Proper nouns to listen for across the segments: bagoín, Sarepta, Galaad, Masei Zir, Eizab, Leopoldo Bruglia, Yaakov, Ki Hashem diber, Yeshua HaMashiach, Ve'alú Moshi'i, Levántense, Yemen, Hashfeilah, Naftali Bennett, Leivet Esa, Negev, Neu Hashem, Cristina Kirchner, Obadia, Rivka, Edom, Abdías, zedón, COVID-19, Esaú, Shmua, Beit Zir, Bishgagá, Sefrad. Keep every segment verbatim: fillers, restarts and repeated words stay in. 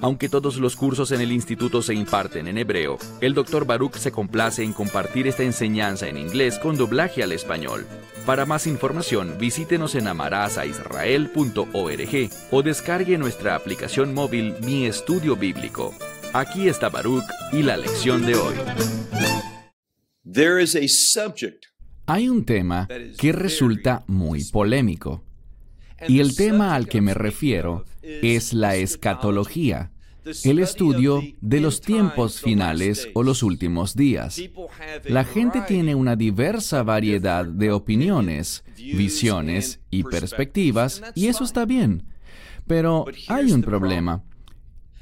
Aunque todos los cursos en el instituto se imparten en hebreo, el doctor Baruch se complace en compartir esta enseñanza en inglés con doblaje al español. Para más información, visítenos en amarasaisrael punto org o descargue nuestra aplicación móvil Mi Estudio Bíblico. Aquí está Baruch y la lección de hoy. There is a subject. Hay un tema que resulta muy polémico. Y el tema al que me refiero es la escatología, el estudio de los tiempos finales o los últimos días. La gente tiene una diversa variedad de opiniones, visiones y perspectivas, y eso está bien. Pero hay un problema,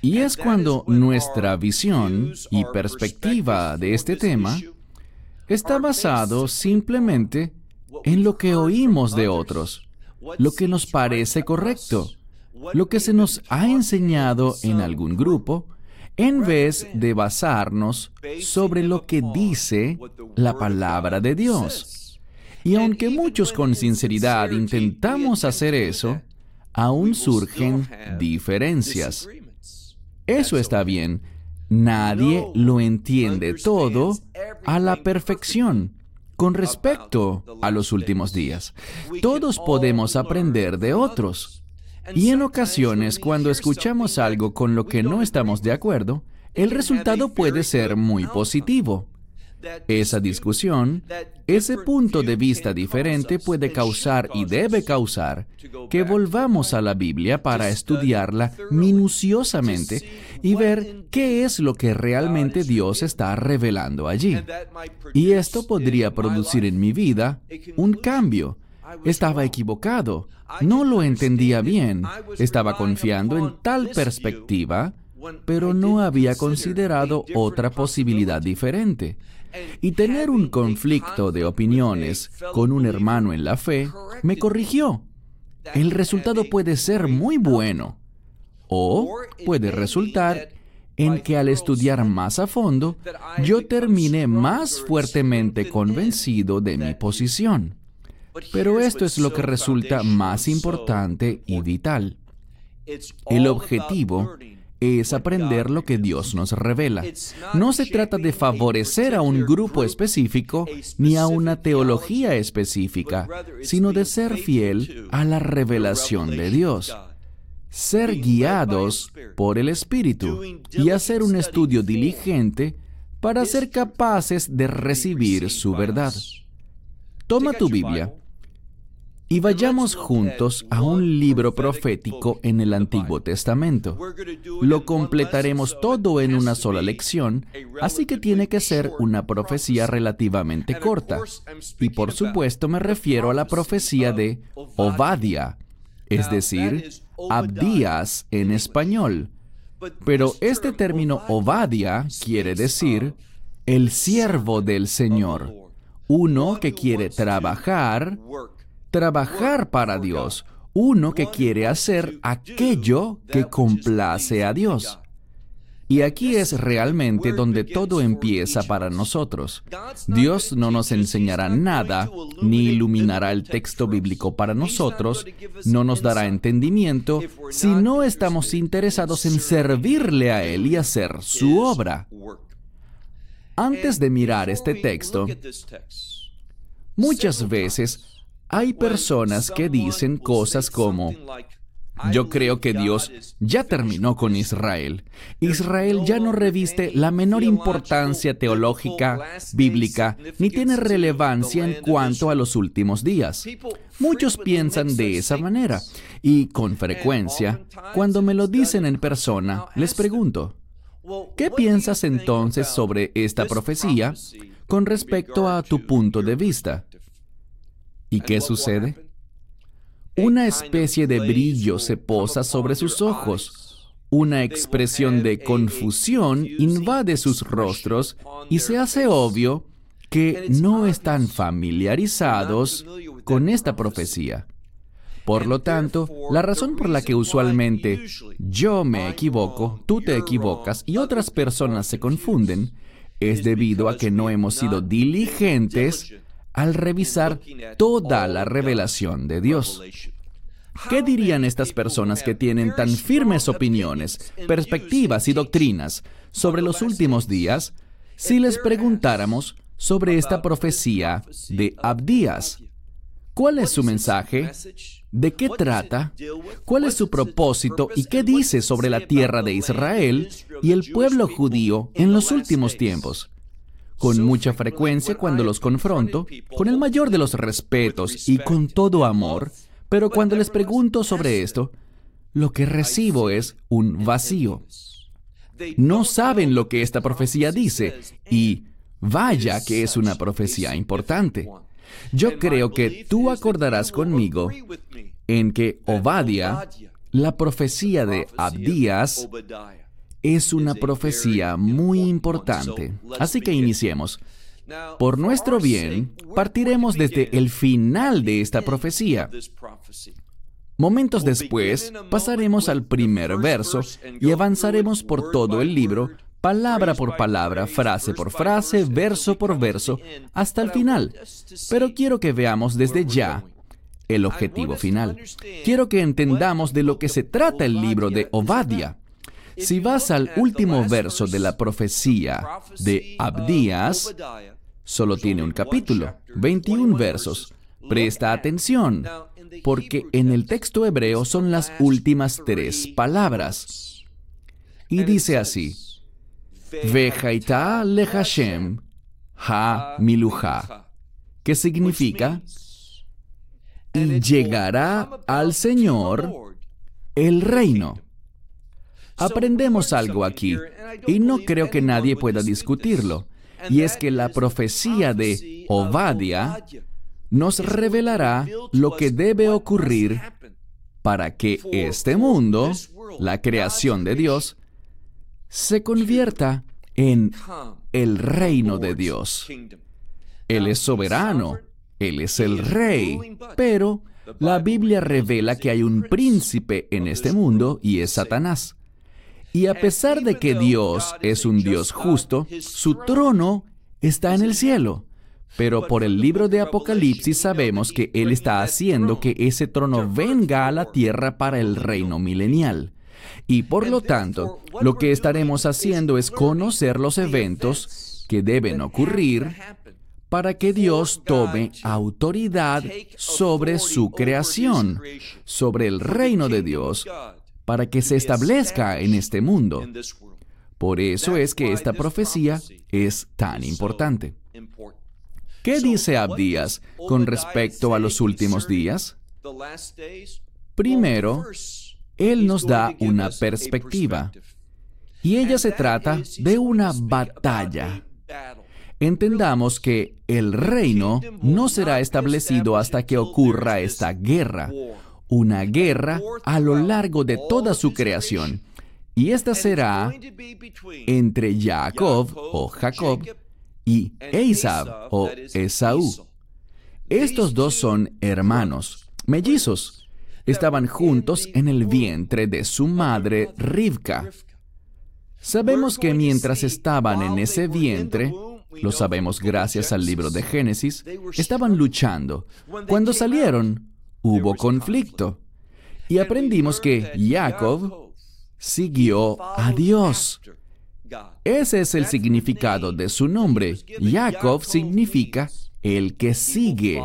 y es cuando nuestra visión y perspectiva de este tema está basado simplemente en lo que oímos de otros, lo que nos parece correcto, lo que se nos ha enseñado en algún grupo, en vez de basarnos sobre lo que dice la palabra de Dios. Y aunque muchos con sinceridad intentamos hacer eso, aún surgen diferencias. Eso está bien. Nadie lo entiende todo a la perfección con respecto a los últimos días. Todos podemos aprender de otros. Y en ocasiones, cuando escuchamos algo con lo que no estamos de acuerdo, el resultado puede ser muy positivo. Esa discusión, ese punto de vista diferente puede causar y debe causar que volvamos a la Biblia para estudiarla minuciosamente y ver qué es lo que realmente Dios está revelando allí. Y esto podría producir en mi vida un cambio. Estaba equivocado, no lo entendía bien, estaba confiando en tal perspectiva, pero no había considerado otra posibilidad diferente. Y tener un conflicto de opiniones con un hermano en la fe me corrigió. El resultado puede ser muy bueno, o puede resultar en que al estudiar más a fondo, yo terminé más fuertemente convencido de mi posición. Pero esto es lo que resulta más importante y vital. El objetivo es aprender lo que Dios nos revela. No se trata de favorecer a un grupo específico ni a una teología específica, sino de ser fiel a la revelación de Dios, ser guiados por el Espíritu y hacer un estudio diligente para ser capaces de recibir su verdad. Toma tu Biblia y vayamos juntos a un libro profético en el Antiguo Testamento. Lo completaremos todo en una sola lección, así que tiene que ser una profecía relativamente corta. Y por supuesto me refiero a la profecía de Obadia, es decir, Abdías en español. Pero este término Obadia quiere decir el siervo del Señor, uno que quiere trabajar, Trabajar para Dios, uno que quiere hacer aquello que complace a Dios. Y aquí es realmente donde todo empieza para nosotros. Dios no nos enseñará nada, ni iluminará el texto bíblico para nosotros, no nos dará entendimiento, si no estamos interesados en servirle a Él y hacer su obra. Antes de mirar este texto, muchas veces hay personas que dicen cosas como, yo creo que Dios ya terminó con Israel. Israel ya no reviste la menor importancia teológica, bíblica, ni tiene relevancia en cuanto a los últimos días. Muchos piensan de esa manera, y con frecuencia, cuando me lo dicen en persona, les pregunto, ¿qué piensas entonces sobre esta profecía con respecto a tu punto de vista? ¿Y qué sucede? Una especie de brillo se posa sobre sus ojos, una expresión de confusión invade sus rostros y se hace obvio que no están familiarizados con esta profecía. Por lo tanto, la razón por la que usualmente yo me equivoco, tú te equivocas y otras personas se confunden, es debido a que no hemos sido diligentes al revisar toda la revelación de Dios. ¿Qué dirían estas personas que tienen tan firmes opiniones, perspectivas y doctrinas sobre los últimos días si les preguntáramos sobre esta profecía de Abdías? ¿Cuál es su mensaje? ¿De qué trata? ¿Cuál es su propósito? ¿Y qué dice sobre la tierra de Israel y el pueblo judío en los últimos tiempos? Con mucha frecuencia, cuando los confronto, con el mayor de los respetos y con todo amor, pero cuando les pregunto sobre esto, lo que recibo es un vacío. No saben lo que esta profecía dice, y vaya que es una profecía importante. Yo creo que tú acordarás conmigo en que Obadia, la profecía de Abdías, es una profecía muy importante. Así que iniciemos. Por nuestro bien, partiremos desde el final de esta profecía. Momentos después, pasaremos al primer verso y avanzaremos por todo el libro, palabra por palabra, frase por frase, verso por verso, hasta el final. Pero quiero que veamos desde ya el objetivo final. Quiero que entendamos de lo que se trata el libro de Obadia. Si vas al último verso de la profecía de Abdías, solo tiene un capítulo, veintiún versos. Presta atención, porque en el texto hebreo son las últimas tres palabras. Y dice así: Vejaita le Hashem ha miluja, que significa, y llegará al Señor el reino. Aprendemos algo aquí, y no creo que nadie pueda discutirlo, y es que la profecía de Obadia nos revelará lo que debe ocurrir para que este mundo, la creación de Dios, se convierta en el reino de Dios. Él es soberano, Él es el rey, pero la Biblia revela que hay un príncipe en este mundo y es Satanás. Y a pesar de que Dios es un Dios justo, su trono está en el cielo. Pero por el libro de Apocalipsis sabemos que Él está haciendo que ese trono venga a la tierra para el reino milenial. Y por lo tanto, lo que estaremos haciendo es conocer los eventos que deben ocurrir para que Dios tome autoridad sobre su creación, sobre el reino de Dios, para que se establezca en este mundo. Por eso es que esta profecía es tan importante. ¿Qué dice Abdías con respecto a los últimos días? Primero, él nos da una perspectiva, y ella se trata de una batalla. Entendamos que el reino no será establecido hasta que ocurra esta guerra, una guerra a lo largo de toda su creación. Y esta será entre Yaakov, o Jacob, y Eizab, o Esaú. Estos dos son hermanos, mellizos. Estaban juntos en el vientre de su madre, Rivka. Sabemos que mientras estaban en ese vientre, lo sabemos gracias al libro de Génesis, estaban luchando. Cuando salieron, hubo conflicto, y aprendimos que Yaakov siguió a Dios. Ese es el significado de su nombre. Yaakov significa el que sigue.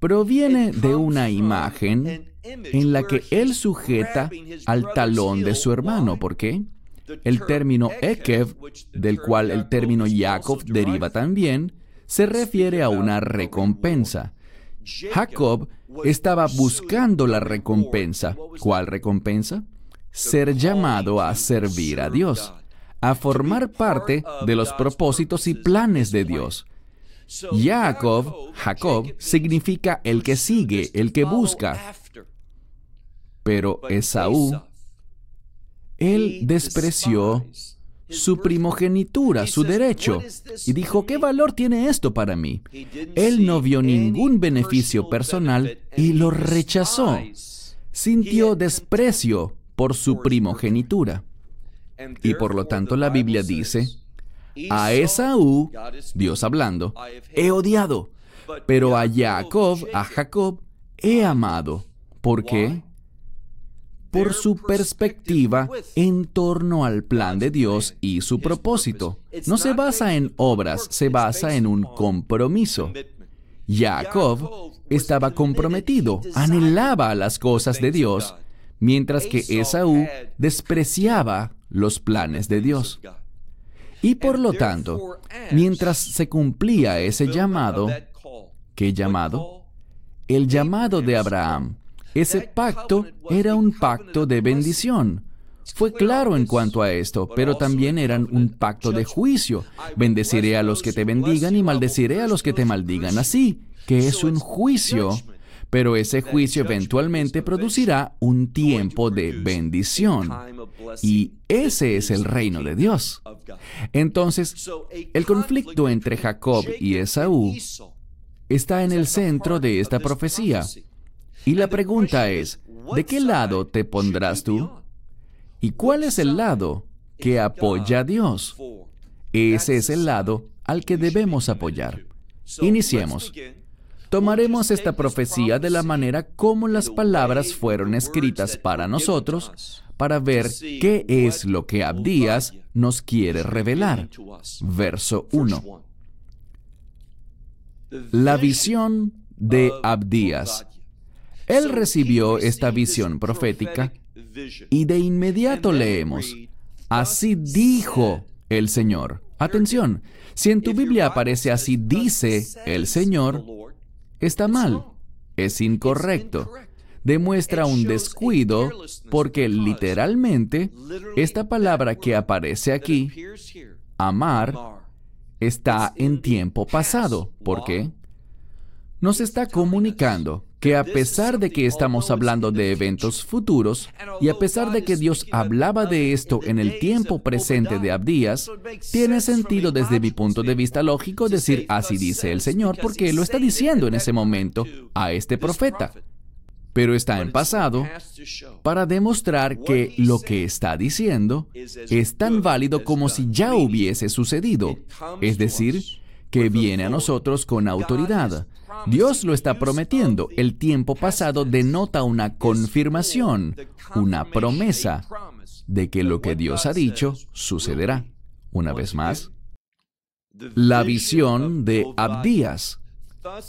Proviene de una imagen en la que él sujeta al talón de su hermano. ¿Por qué? El término Ekev, del cual el término Yaakov deriva también, se refiere a una recompensa. Jacob estaba buscando la recompensa. ¿Cuál recompensa? Ser llamado a servir a Dios, a formar parte de los propósitos y planes de Dios. Jacob, Jacob, significa el que sigue, el que busca. Pero Esaú, él despreció su primogenitura, su derecho, y dijo, ¿qué valor tiene esto para mí? Él no vio ningún beneficio personal y lo rechazó. Sintió desprecio por su primogenitura. Y por lo tanto la Biblia dice, a Esaú, Dios hablando, he odiado, pero a Yaakov, a Jacob, he amado. ¿Por qué? Por su perspectiva en torno al plan de Dios y su propósito. No se basa en obras, se basa en un compromiso. Jacob estaba comprometido, anhelaba las cosas de Dios, mientras que Esaú despreciaba los planes de Dios. Y por lo tanto, mientras se cumplía ese llamado, ¿qué llamado? El llamado de Abraham. Ese pacto era un pacto de bendición. Fue claro en cuanto a esto, pero también eran un pacto de juicio. Bendeciré a los que te bendigan y maldeciré a los que te maldigan. Así que es un juicio, pero ese juicio eventualmente producirá un tiempo de bendición. Y ese es el reino de Dios. Entonces, el conflicto entre Jacob y Esaú está en el centro de esta profecía. Y la pregunta es, ¿de qué lado te pondrás tú? ¿Y cuál es el lado que apoya a Dios? Ese es el lado al que debemos apoyar. Iniciemos. Tomaremos esta profecía de la manera como las palabras fueron escritas para nosotros, para ver qué es lo que Abdías nos quiere revelar. Verso uno. La visión de Abdías. Él recibió esta visión profética y de inmediato leemos, así dijo el Señor. Atención, si en tu Biblia aparece así dice el Señor, está mal, es incorrecto. Demuestra un descuido porque literalmente esta palabra que aparece aquí, amar, está en tiempo pasado. ¿Por qué? Nos está comunicando que a pesar de que estamos hablando de eventos futuros, y a pesar de que Dios hablaba de esto en el tiempo presente de Abdías, tiene sentido desde mi punto de vista lógico decir, así dice el Señor, porque lo está diciendo en ese momento a este profeta. Pero está en pasado para demostrar que lo que está diciendo es tan válido como si ya hubiese sucedido, es decir, que viene a nosotros con autoridad. Dios lo está prometiendo. El tiempo pasado denota una confirmación, una promesa de que lo que Dios ha dicho sucederá. Una vez más, la visión de Abdías.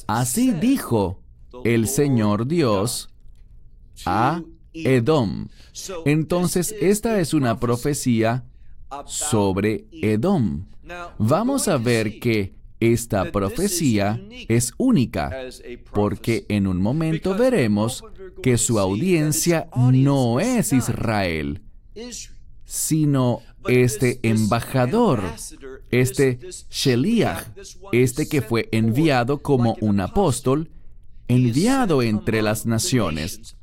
Así dijo el Señor Dios a Edom. Entonces, esta es una profecía sobre Edom. Vamos a ver que esta profecía es única, porque en un momento veremos que su audiencia no es Israel, sino este embajador, este Sheliach, este que fue enviado como un apóstol, enviado entre las naciones.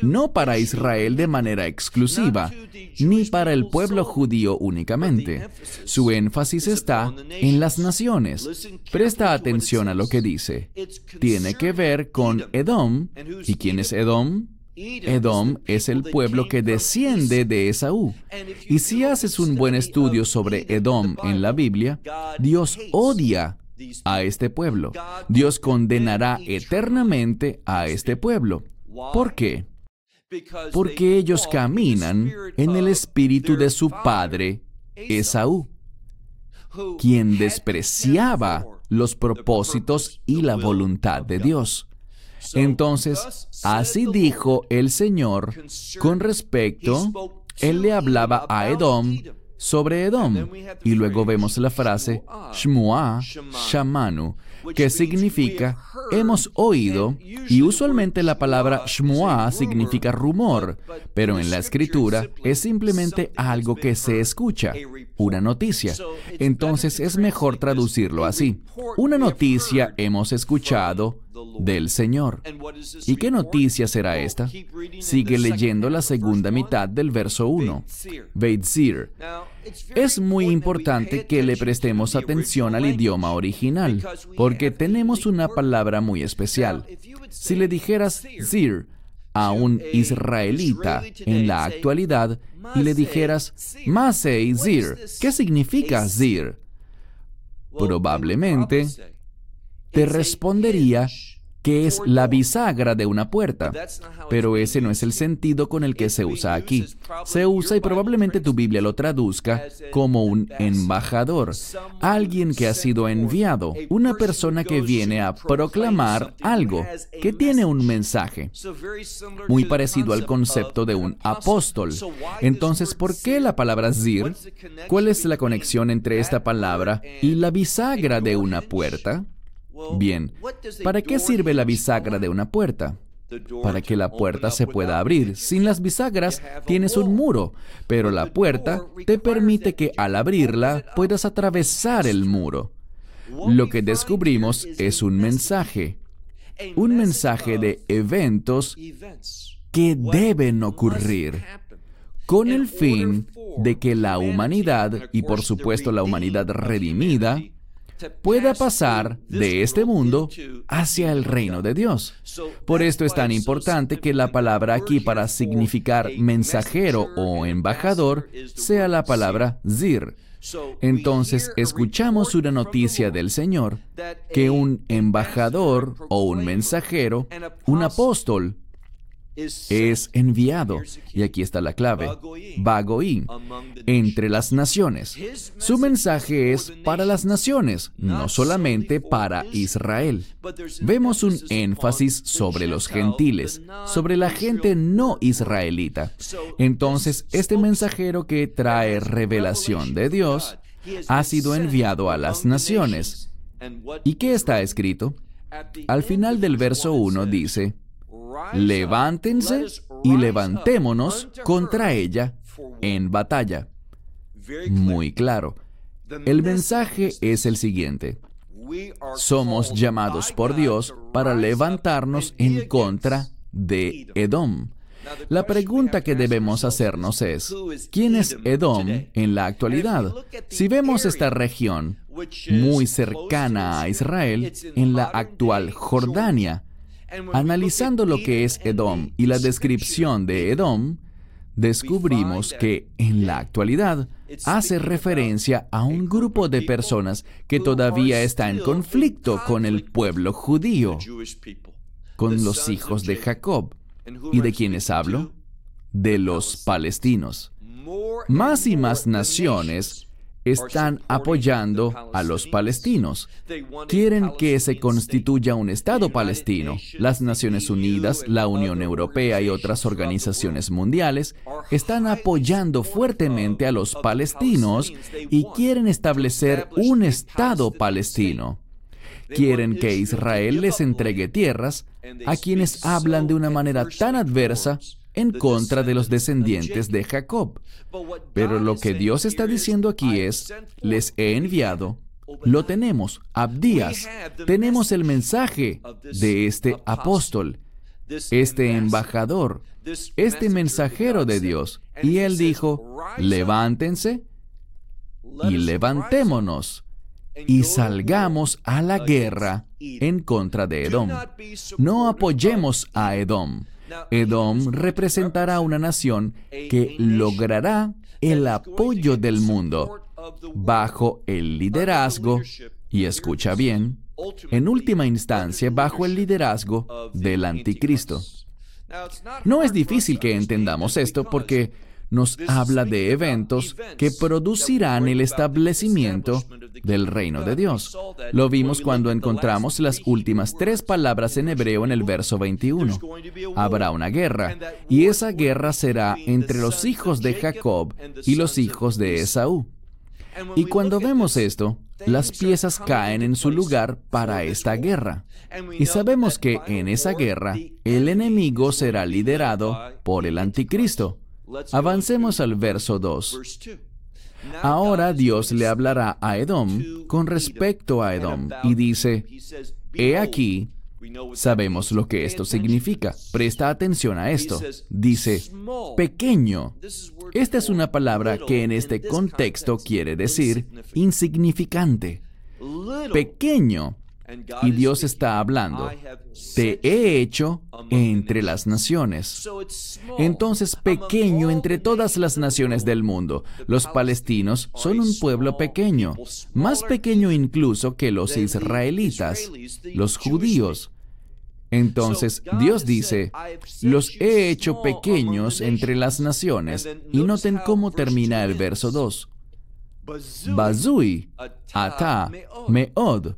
No para Israel de manera exclusiva, ni para el pueblo judío únicamente. Su énfasis está en las naciones. Presta atención a lo que dice. Tiene que ver con Edom. ¿Y quién es Edom? Edom es el pueblo que desciende de Esaú. Y si haces un buen estudio sobre Edom en la Biblia, Dios odia a este pueblo. Dios condenará eternamente a este pueblo. ¿Por qué? Porque ellos caminan en el espíritu de su padre, Esaú, quien despreciaba los propósitos y la voluntad de Dios. Entonces, así dijo el Señor con respecto, Él le hablaba a Edom sobre Edom. Y luego vemos la frase, Shmua, Shamanu, que significa, hemos oído, y usualmente la palabra Shmua significa rumor, pero en la Escritura es simplemente algo que se escucha, una noticia. Entonces es mejor traducirlo así. Una noticia hemos escuchado del Señor. ¿Y qué noticia será esta? Sigue leyendo la segunda mitad del verso uno. Beit Zir. Es muy importante que le prestemos atención al idioma original, porque tenemos una palabra muy especial. Si le dijeras Zir a un israelita en la actualidad y le dijeras Masei Zir, ¿qué significa Zir? Probablemente te respondería que es la bisagra de una puerta, pero ese no es el sentido con el que se usa aquí. Se usa, y probablemente tu Biblia lo traduzca, como un embajador, alguien que ha sido enviado, una persona que viene a proclamar algo, que tiene un mensaje, muy parecido al concepto de un apóstol. Entonces, ¿por qué la palabra Zir? ¿Cuál es la conexión entre esta palabra y la bisagra de una puerta? Bien, ¿para qué sirve la bisagra de una puerta? Para que la puerta se pueda abrir. Sin las bisagras tienes un muro, pero la puerta te permite que al abrirla puedas atravesar el muro. Lo que descubrimos es un mensaje, un mensaje de eventos que deben ocurrir, con el fin de que la humanidad, y por supuesto la humanidad redimida, pueda pasar de este mundo hacia el reino de Dios. Por esto es tan importante que la palabra aquí para significar mensajero o embajador sea la palabra Zir. Entonces, escuchamos una noticia del Señor, que un embajador o un mensajero, un apóstol, es enviado, y aquí está la clave, bagoín, entre las naciones. Su mensaje es para las naciones, no solamente para Israel. Vemos un énfasis sobre los gentiles, sobre la gente no israelita. Entonces, este mensajero que trae revelación de Dios ha sido enviado a las naciones. ¿Y qué está escrito? Al final del verso uno dice: levántense y levantémonos contra ella en batalla. Muy claro. El mensaje es el siguiente. Somos llamados por Dios para levantarnos en contra de Edom. La pregunta que debemos hacernos es, ¿quién es Edom en la actualidad? Si vemos esta región muy cercana a Israel, en la actual Jordania, analizando lo que es Edom y la descripción de Edom, descubrimos que en la actualidad hace referencia a un grupo de personas que todavía está en conflicto con el pueblo judío, con los hijos de Jacob. ¿Y de quiénes hablo? De los palestinos. Más y más naciones están apoyando a los palestinos. Quieren que se constituya un Estado palestino. Las Naciones Unidas, la Unión Europea y otras organizaciones mundiales están apoyando fuertemente a los palestinos y quieren establecer un Estado palestino. Quieren que Israel les entregue tierras a quienes hablan de una manera tan adversa en contra de los descendientes de Jacob. Pero lo que Dios está diciendo aquí es, les he enviado, lo tenemos, Abdías, tenemos el mensaje de este apóstol, este embajador, este mensajero de Dios. Y él dijo, levántense y levantémonos y salgamos a la guerra en contra de Edom. No apoyemos a Edom. Edom representará una nación que logrará el apoyo del mundo bajo el liderazgo, y escucha bien, en última instancia bajo el liderazgo del anticristo. No es difícil que entendamos esto porque nos habla de eventos que producirán el establecimiento del reino de Dios. Lo vimos cuando encontramos las últimas tres palabras en hebreo en el verso veintiuno. Habrá una guerra, y esa guerra será entre los hijos de Jacob y los hijos de Esaú. Y cuando vemos esto, las piezas caen en su lugar para esta guerra. Y sabemos que en esa guerra, el enemigo será liderado por el anticristo. Avancemos al verso dos. Ahora Dios le hablará a Edom con respecto a Edom y dice, «He aquí, Sabemos lo que esto significa. Presta atención a esto. Dice, pequeño. Esta es una palabra que en este contexto quiere decir insignificante. Pequeño. Y Dios está hablando, te he hecho entre las naciones. Entonces, pequeño entre todas las naciones del mundo. Los palestinos son un pueblo pequeño, más pequeño incluso que los israelitas, los judíos. Entonces, Dios dice, los he hecho pequeños entre las naciones. Y noten cómo termina el verso dos. Bazui, Atá, Meod.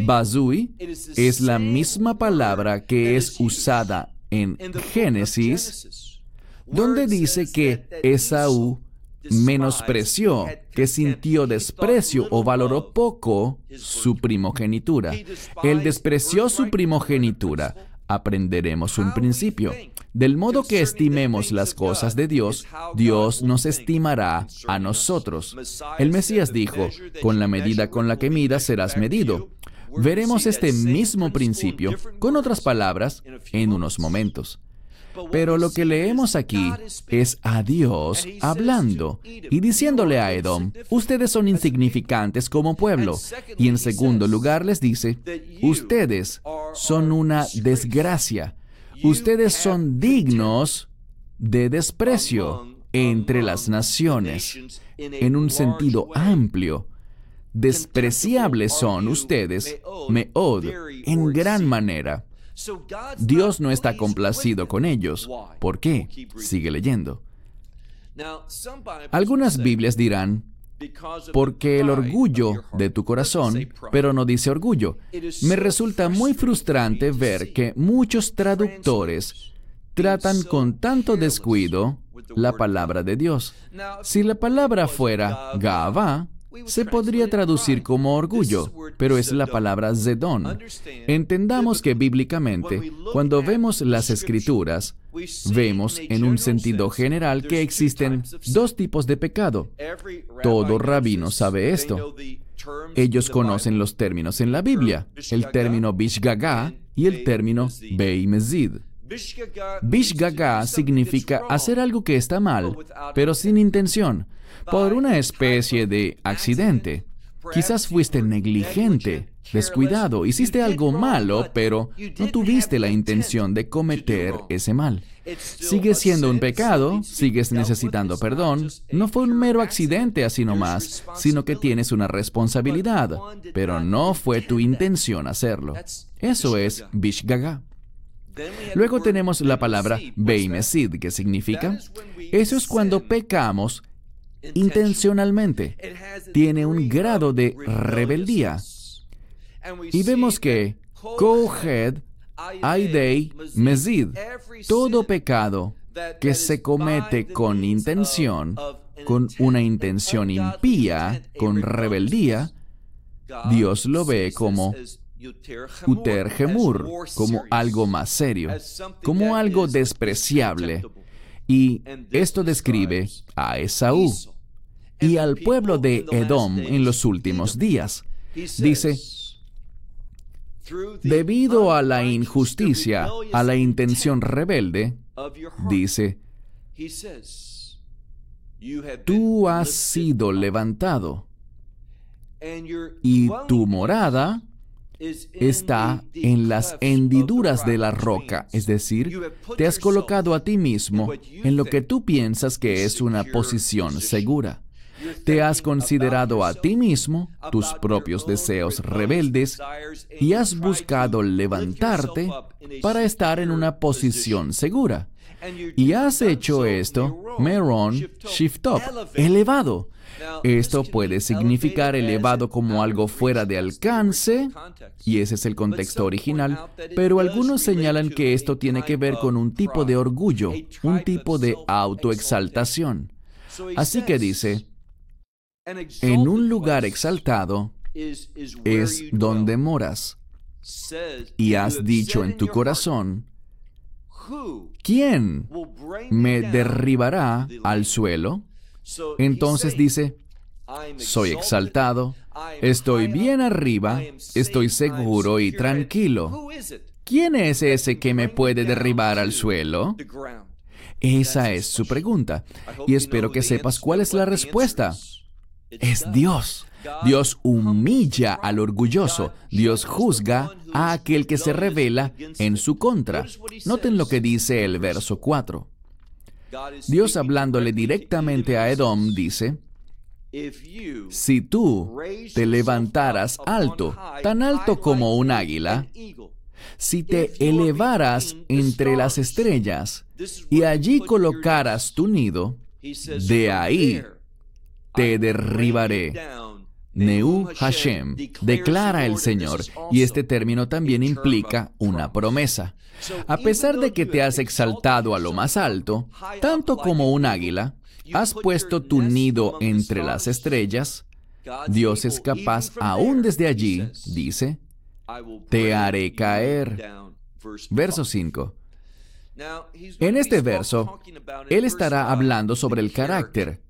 Bazui es la misma palabra que es usada en Génesis, donde dice que Esaú menospreció, que sintió desprecio o valoró poco su primogenitura. Él despreció su primogenitura. Aprenderemos un principio. Del modo que estimemos las cosas de Dios, Dios nos estimará a nosotros. El Mesías dijo, con la medida con la que midas serás medido. Veremos este mismo principio, con otras palabras, en unos momentos. Pero lo que leemos aquí es a Dios hablando y diciéndole a Edom, ustedes son insignificantes como pueblo. Y en segundo lugar les dice, ustedes son una desgracia. Ustedes son dignos de desprecio entre las naciones, en un sentido amplio. Despreciables son ustedes, Meod, en gran manera. Dios no está complacido con ellos. ¿Por qué? Sigue leyendo. Algunas Biblias dirán, porque el orgullo de tu corazón, pero no dice orgullo. Me resulta muy frustrante ver que muchos traductores tratan con tanto descuido la palabra de Dios. Si la palabra fuera Gaavá, se podría traducir como orgullo, pero es la palabra zedón. Entendamos que bíblicamente, cuando vemos las Escrituras, vemos en un sentido general que existen dos tipos de pecado. Todo rabino sabe esto. Ellos conocen los términos en la Biblia, el término Bishgagá y el término Beimezid. Bishgagá significa hacer algo que está mal, pero sin intención, por una especie de accidente. Quizás fuiste negligente, descuidado, hiciste algo malo, pero no tuviste la intención de cometer ese mal. Sigues siendo un pecado, sigues necesitando perdón. No fue un mero accidente así nomás, sino que tienes una responsabilidad, pero no fue tu intención hacerlo. Eso es Bishgagá. Luego tenemos la palabra Beimezid, que significa, eso es cuando pecamos intencionalmente. Tiene un grado de rebeldía. Y vemos que Kohed, Aidei, Mezid, todo pecado que se comete con intención, con una intención impía, con rebeldía, Dios lo ve como Uter Gemur, como algo más serio, como algo despreciable. Y esto describe a Esaú y al pueblo de Edom en los últimos días. Dice, debido a la injusticia, a la intención rebelde, dice, tú has sido levantado y tu morada está en las hendiduras de la roca, es decir, te has colocado a ti mismo en lo que tú piensas que es una posición segura. Te has considerado a ti mismo, tus propios deseos rebeldes, y has buscado levantarte para estar en una posición segura. Y has hecho esto, Meron, shift up, elevado. Esto puede significar elevado como algo fuera de alcance, y ese es el contexto original, pero algunos señalan que esto tiene que ver con un tipo de orgullo, un tipo de autoexaltación. Así que dice, en un lugar exaltado es donde moras, y has dicho en tu corazón, ¿quién me derribará al suelo? Entonces dice, soy exaltado, estoy bien arriba, estoy seguro y tranquilo. ¿Quién es ese que me puede derribar al suelo? Esa es su pregunta. Y espero que sepas cuál es la respuesta. Es Dios. Dios humilla al orgulloso. Dios juzga a aquel que se rebela en su contra. Noten lo que dice el verso cuatro. Dios, hablándole directamente a Edom, dice: si tú te levantaras alto, tan alto como un águila, si te elevaras entre las estrellas y allí colocaras tu nido, de ahí te derribaré. Neu Hashem, declara el Señor, y este término también implica una promesa. A pesar de que te has exaltado a lo más alto, tanto como un águila, has puesto tu nido entre las estrellas, Dios es capaz, aún desde allí, dice, te haré caer. Verso cinco. En este verso, él estará hablando sobre el carácter,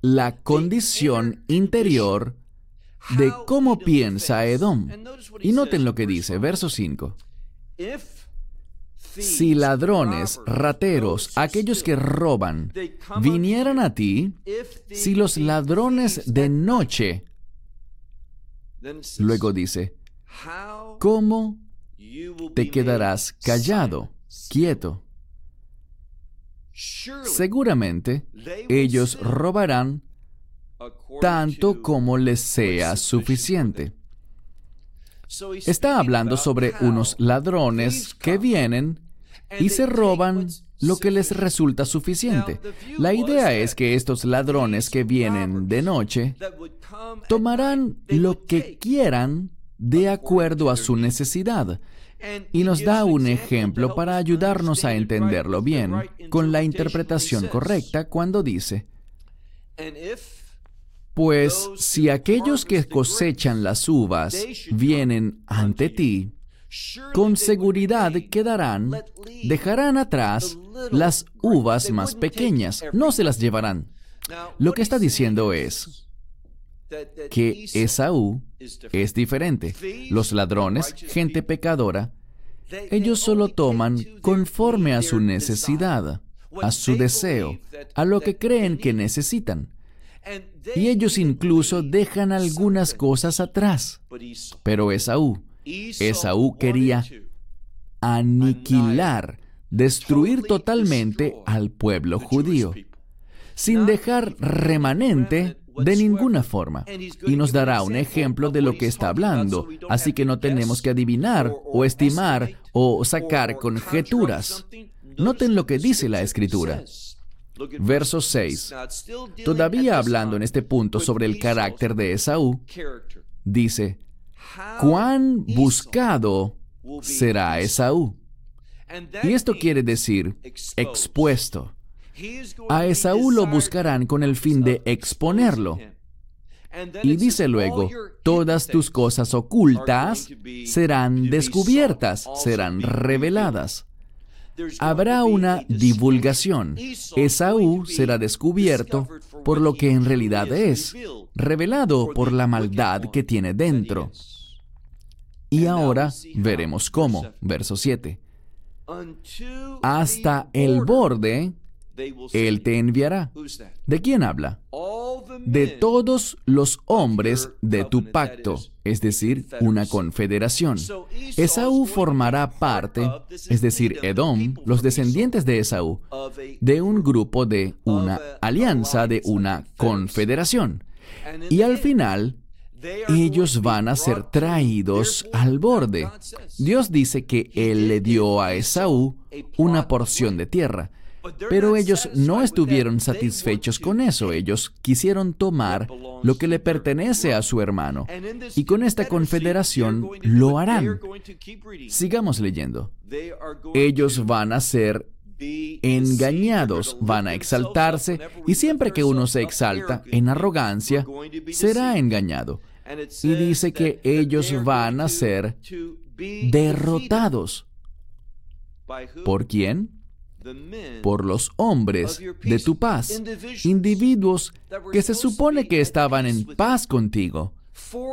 la condición interior de cómo piensa Edom. Y noten lo que dice, verso cinco. Si ladrones, rateros, aquellos que roban, vinieran a ti, si los ladrones de noche, luego dice, ¿cómo te quedarás callado, quieto? Seguramente ellos robarán tanto como les sea suficiente. Está hablando sobre unos ladrones que vienen y se roban lo que les resulta suficiente. La idea es que estos ladrones que vienen de noche tomarán lo que quieran de acuerdo a su necesidad. Y nos da un ejemplo para ayudarnos a entenderlo bien, con la interpretación correcta, cuando dice, pues si aquellos que cosechan las uvas vienen ante ti, con seguridad quedarán, dejarán atrás las uvas más pequeñas, no se las llevarán. Lo que está diciendo es que Esaú es diferente. Los ladrones, gente pecadora, ellos solo toman conforme a su necesidad, a su deseo, a lo que creen que necesitan. Y ellos incluso dejan algunas cosas atrás. Pero Esaú, Esaú quería aniquilar, destruir totalmente al pueblo judío, sin dejar remanente de ninguna forma. Y nos dará un ejemplo de lo que está hablando, así que no tenemos que adivinar o estimar o sacar conjeturas. Noten lo que dice la Escritura. Verso seis. Todavía hablando en este punto sobre el carácter de Esaú, dice, ¿cuán buscado será Esaú? Y esto quiere decir expuesto. A Esaú lo buscarán con el fin de exponerlo. Y dice luego, todas tus cosas ocultas serán descubiertas, serán reveladas. Habrá una divulgación. Esaú será descubierto por lo que en realidad es, revelado por la maldad que tiene dentro. Y ahora veremos cómo. Verso siete. Hasta el borde él te enviará. ¿De quién habla? De todos los hombres de tu pacto, es decir, una confederación. Esaú formará parte, es decir, Edom, los descendientes de Esaú, de un grupo, de una alianza, de una confederación. Y al final, ellos van a ser traídos al borde. Dios dice que él le dio a Esaú una porción de tierra. Pero ellos no estuvieron satisfechos con eso. Ellos quisieron tomar lo que le pertenece a su hermano. Y con esta confederación lo harán. Sigamos leyendo. Ellos van a ser engañados, van a exaltarse, y siempre que uno se exalta en arrogancia, será engañado. Y dice que ellos van a ser derrotados. ¿Por quién? Por los hombres de tu paz, individuos que se supone que estaban en paz contigo,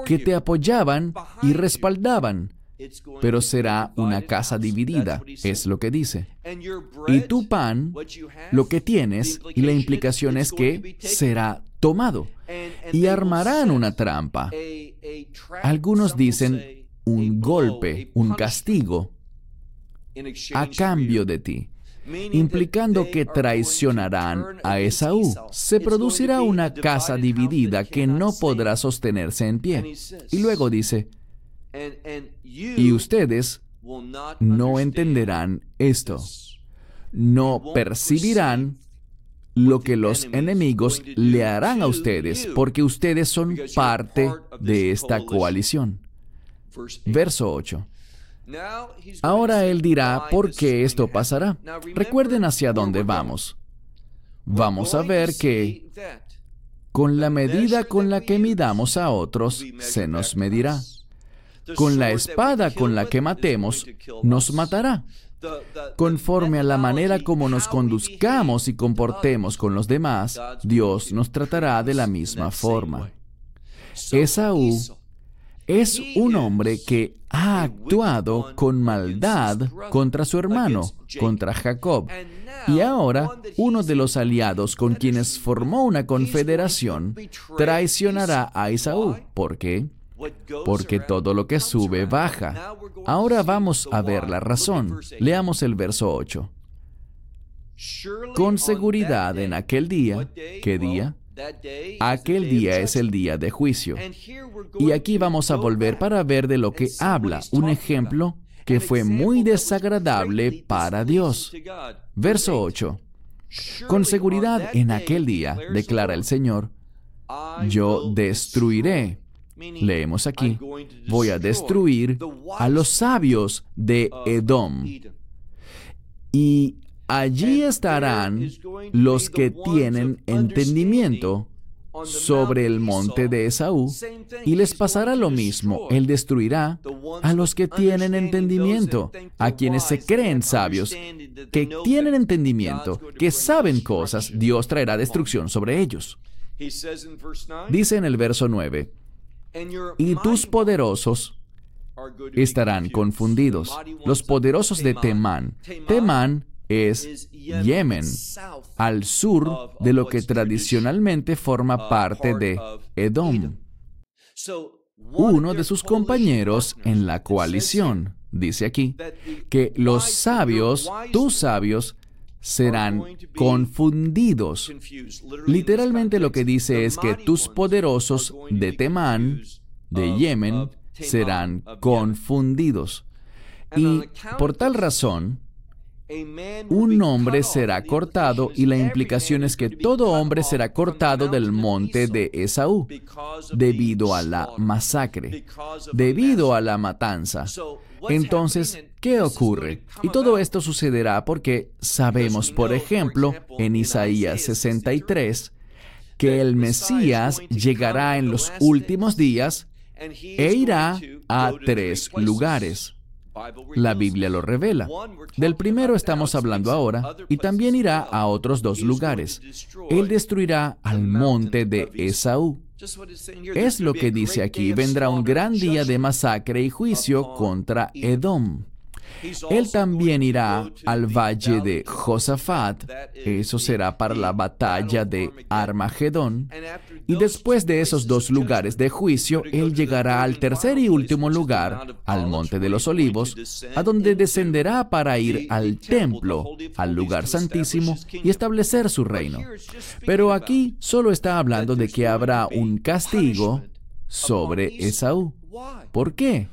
que te apoyaban y respaldaban, pero será una casa dividida, es lo que dice. Y tu pan, lo que tienes, y la implicación es que será tomado. Y armarán una trampa. Algunos dicen un golpe, un castigo, a cambio de ti, implicando que traicionarán a Esaú. Se producirá una casa dividida que no podrá sostenerse en pie. Y luego dice, y ustedes no entenderán esto, no percibirán lo que los enemigos le harán a ustedes, porque ustedes son parte de esta coalición. Verso ocho. Ahora él dirá por qué esto pasará. Recuerden hacia dónde vamos. Vamos a ver que con la medida con la que midamos a otros, se nos medirá. Con la espada con la que matemos, nos matará. Conforme a la manera como nos conduzcamos y comportemos con los demás, Dios nos tratará de la misma forma. Esaú es un hombre que ha actuado con maldad contra su hermano, contra Jacob, y ahora uno de los aliados con quienes formó una confederación traicionará a Esaú. ¿Por qué? Porque todo lo que sube, baja. Ahora vamos a ver la razón. Leamos el verso ocho. Con seguridad en aquel día, ¿qué día? Aquel día es el día de juicio. Y aquí vamos a volver para ver de lo que habla, un ejemplo que fue muy desagradable para Dios. Verso ocho. Con seguridad en aquel día, declara el Señor, yo destruiré. Leemos aquí, voy a destruir a los sabios de Edom. Y allí estarán los que tienen entendimiento sobre el monte de Esaú, y les pasará lo mismo. Él destruirá a los que tienen entendimiento, a quienes se creen sabios, que tienen entendimiento, que saben cosas. Dios traerá destrucción sobre ellos. Dice en el verso nueve, y tus poderosos estarán confundidos. Los poderosos de Temán. Temán es Yemen, al sur de lo que tradicionalmente forma parte de Edom. Uno de sus compañeros en la coalición dice aquí que los sabios, tus sabios, serán confundidos. Literalmente lo que dice es que tus poderosos de Temán, de Yemen, serán confundidos. Y por tal razón, un hombre será cortado, y la implicación es que todo hombre será cortado del monte de Esaú, debido a la masacre, debido a la matanza. Entonces, ¿qué ocurre? Y todo esto sucederá porque sabemos, por ejemplo, en Isaías sesenta y tres, que el Mesías llegará en los últimos días e irá a tres lugares. La Biblia lo revela. Del primero estamos hablando ahora, y también irá a otros dos lugares. Él destruirá al monte de Esaú. Es lo que dice aquí, vendrá un gran día de masacre y juicio contra Edom. Él también irá al valle de Josafat, eso será para la batalla de Armagedón, y después de esos dos lugares de juicio, él llegará al tercer y último lugar, al Monte de los Olivos, a donde descenderá para ir al templo, al lugar santísimo, y establecer su reino. Pero aquí solo está hablando de que habrá un castigo sobre Esaú. ¿Por qué?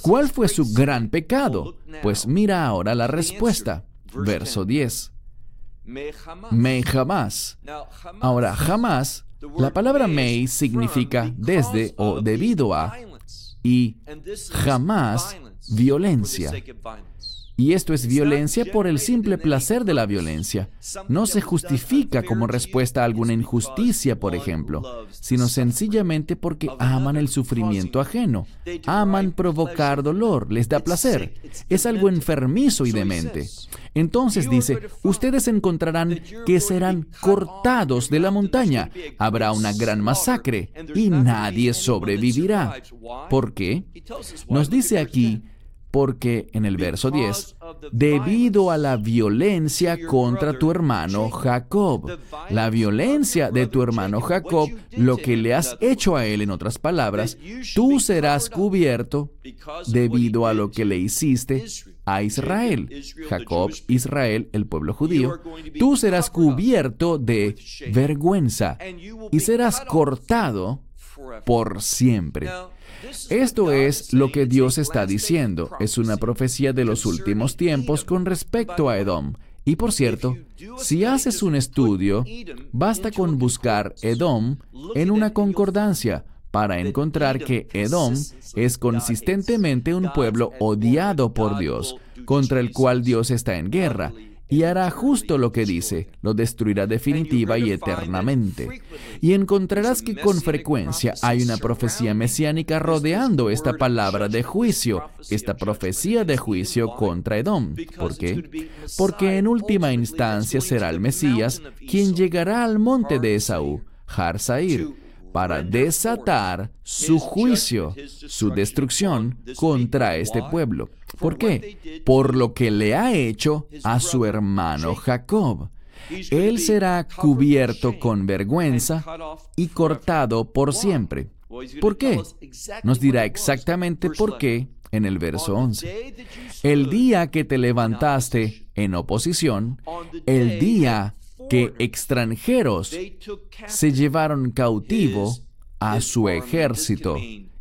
¿Cuál fue su gran pecado? Pues mira ahora la respuesta. Verso diez. Mei jamás. Ahora, jamás, la palabra mei significa desde o debido a, y jamás, violencia. Y esto es violencia por el simple placer de la violencia. No se justifica como respuesta a alguna injusticia, por ejemplo, sino sencillamente porque aman el sufrimiento ajeno. Aman provocar dolor, les da placer. Es algo enfermizo y demente. Entonces dice, ustedes encontrarán que serán cortados de la montaña. Habrá una gran masacre y nadie sobrevivirá. ¿Por qué? Nos dice aquí Porque en el verso diez, debido a la violencia contra tu hermano Jacob, la violencia de tu hermano Jacob, lo que le has hecho a él, en otras palabras, tú serás cubierto debido a lo que le hiciste a Israel. Jacob, Israel, el pueblo judío, tú serás cubierto de vergüenza y serás cortado por siempre. Esto es lo que Dios está diciendo. Es una profecía de los últimos tiempos con respecto a Edom. Y por cierto, si haces un estudio, basta con buscar Edom en una concordancia para encontrar que Edom es consistentemente un pueblo odiado por Dios, contra el cual Dios está en guerra, y hará justo lo que dice, lo destruirá definitiva y eternamente. Y encontrarás que con frecuencia hay una profecía mesiánica rodeando esta palabra de juicio, esta profecía de juicio contra Edom. ¿Por qué? Porque en última instancia será el Mesías quien llegará al monte de Esaú, Har Sair, para desatar su juicio, su destrucción contra este pueblo. ¿Por qué? Por lo que le ha hecho a su hermano Jacob. Él será cubierto con vergüenza y cortado por siempre. ¿Por qué? Nos dirá exactamente por qué en el verso once. El día que te levantaste en oposición, el día que extranjeros se llevaron cautivo a su ejército.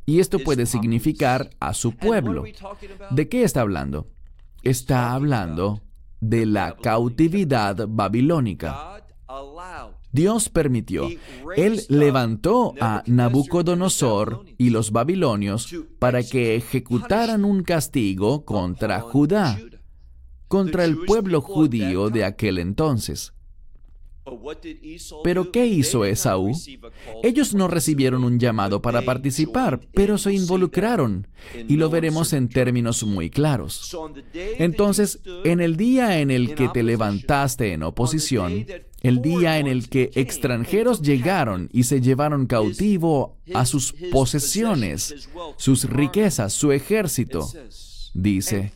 Y esto puede significar a su pueblo. ¿De qué está hablando? Está hablando de la cautividad babilónica. Dios permitió. Él levantó a Nabucodonosor y los babilonios para que ejecutaran un castigo contra Judá, contra el pueblo judío de aquel entonces. ¿Pero qué hizo Esaú? Ellos no recibieron un llamado para participar, pero se involucraron, y lo veremos en términos muy claros. Entonces, en el día en el que te levantaste en oposición, el día en el que extranjeros llegaron y se llevaron cautivo a sus posesiones, sus riquezas, su ejército, dice,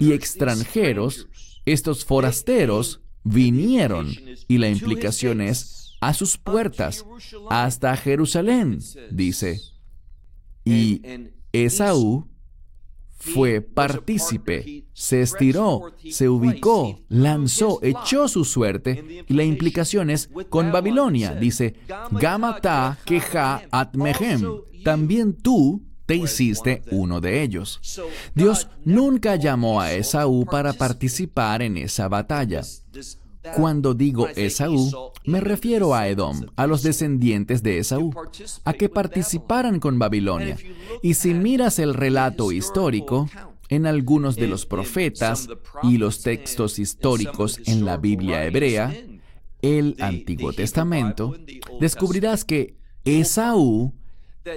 y extranjeros, estos forasteros, vinieron, y la implicación es a sus puertas, hasta Jerusalén, dice. Y Esaú fue partícipe, se estiró, se ubicó, lanzó, echó su suerte, y la implicación es con Babilonia, dice, Gamatá Keja Atmehem, también tú te hiciste uno de ellos. Dios nunca llamó a Esaú para participar en esa batalla. Cuando digo Esaú, me refiero a Edom, a los descendientes de Esaú, a que participaran con Babilonia. Y si miras el relato histórico, en algunos de los profetas y los textos históricos en la Biblia hebrea, el Antiguo Testamento, descubrirás que Esaú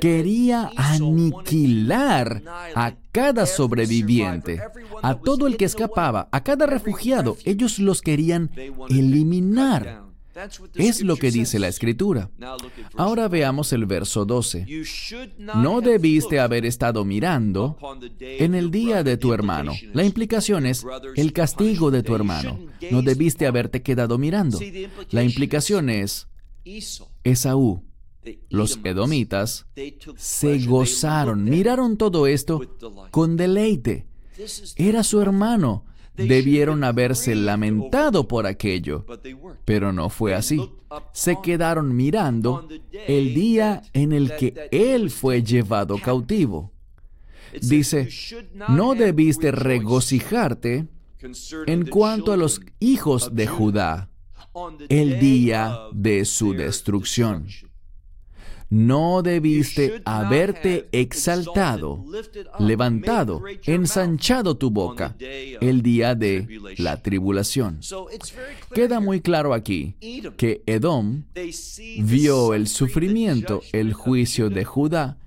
quería aniquilar a cada sobreviviente, a todo el que escapaba, a cada refugiado. Ellos los querían eliminar. Es lo que dice la Escritura. Ahora veamos el verso doce. No debiste haber estado mirando en el día de tu hermano. La implicación es el castigo de tu hermano. No debiste haberte quedado mirando. La implicación es Esaú. Los edomitas se gozaron, miraron todo esto con deleite. Era su hermano. Debieron haberse lamentado por aquello, pero no fue así. Se quedaron mirando el día en el que él fue llevado cautivo. Dice, no debiste regocijarte en cuanto a los hijos de Judá el día de su destrucción. No debiste haberte exaltado, levantado, ensanchado tu boca el día de la tribulación. Queda muy claro aquí que Edom vio el sufrimiento, el juicio de Judá,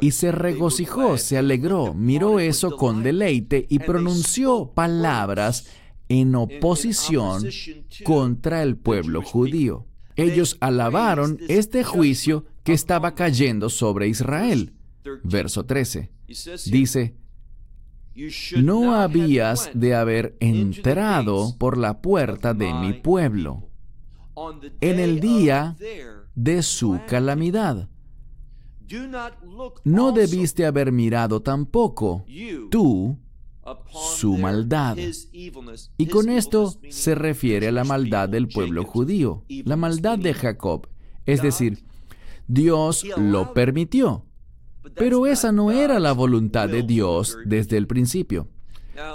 y se regocijó, se alegró, miró eso con deleite y pronunció palabras en oposición contra el pueblo judío. Ellos alabaron este juicio que estaba cayendo sobre Israel. Verso trece. Dice, No habías de haber entrado por la puerta de mi pueblo en el día de su calamidad. No debiste haber mirado tampoco tú su maldad. Y con esto se refiere a la maldad del pueblo judío, la maldad de Jacob. Es decir, Dios lo permitió, pero esa no era la voluntad de Dios desde el principio.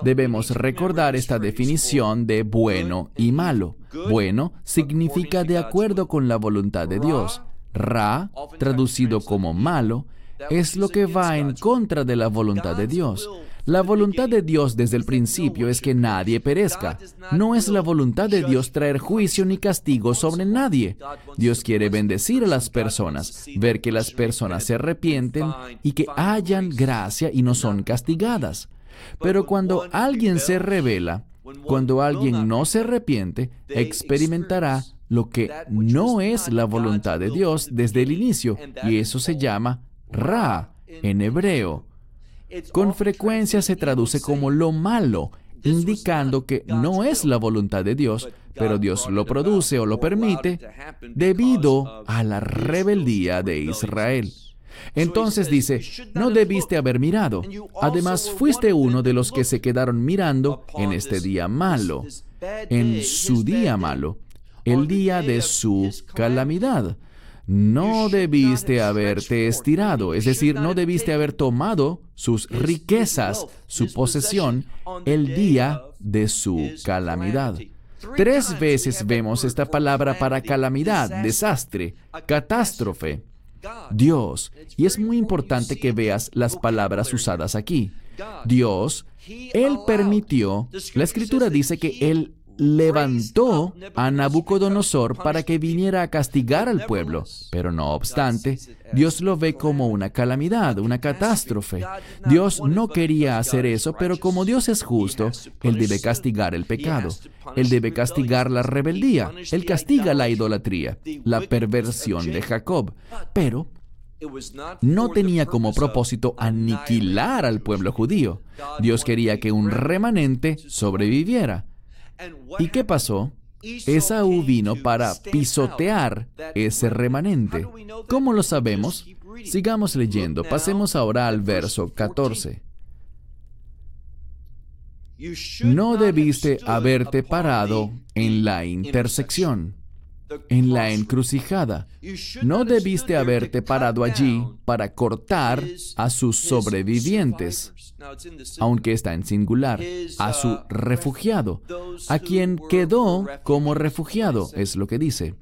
Debemos recordar esta definición de bueno y malo. Bueno significa de acuerdo con la voluntad de Dios. Ra, traducido como malo, es lo que va en contra de la voluntad de Dios. La voluntad de Dios desde el principio es que nadie perezca. No es la voluntad de Dios traer juicio ni castigo sobre nadie. Dios quiere bendecir a las personas, ver que las personas se arrepienten y que hayan gracia y no son castigadas. Pero cuando alguien se rebela, cuando alguien no se arrepiente, experimentará lo que no es la voluntad de Dios desde el inicio, y eso se llama Ra en hebreo. Con frecuencia se traduce como lo malo, indicando que no es la voluntad de Dios, pero Dios lo produce o lo permite debido a la rebeldía de Israel. Entonces dice, no debiste haber mirado. Además, fuiste uno de los que se quedaron mirando en este día malo, en su día malo, el día de su calamidad. No debiste haberte estirado, es decir, no debiste haber tomado sus riquezas, su posesión, el día de su calamidad. Tres veces vemos esta palabra para calamidad, desastre, catástrofe, Dios. Y es muy importante que veas las palabras usadas aquí. Dios, Él permitió, la Escritura dice que Él levantó a Nabucodonosor para que viniera a castigar al pueblo, pero no obstante, Dios lo ve como una calamidad, una catástrofe. Dios no quería hacer eso, pero como Dios es justo, Él debe castigar el pecado, Él debe castigar la rebeldía, Él castiga la idolatría, la perversión de Jacob, pero no tenía como propósito aniquilar al pueblo judío. Dios quería que un remanente sobreviviera. ¿Y qué pasó? Esaú vino para pisotear ese remanente. ¿Cómo lo sabemos? Sigamos leyendo. Pasemos ahora al verso catorce. No debiste haberte parado en la intersección, en la encrucijada. No debiste haberte parado allí para cortar a sus sobrevivientes, aunque está en singular, a su refugiado, a quien quedó como refugiado, es lo que dice.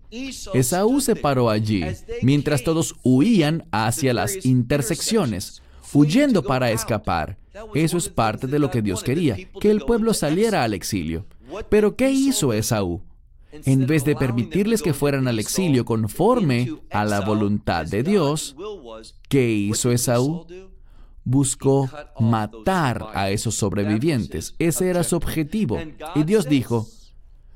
Esaú se paró allí, mientras todos huían hacia las intersecciones, huyendo para escapar. Eso es parte de lo que Dios quería, que el pueblo saliera al exilio. Pero ¿qué hizo Esaú? En vez de permitirles que fueran al exilio conforme a la voluntad de Dios, ¿qué hizo Esaú? Buscó matar a esos sobrevivientes. Ese era su objetivo. Y Dios dijo,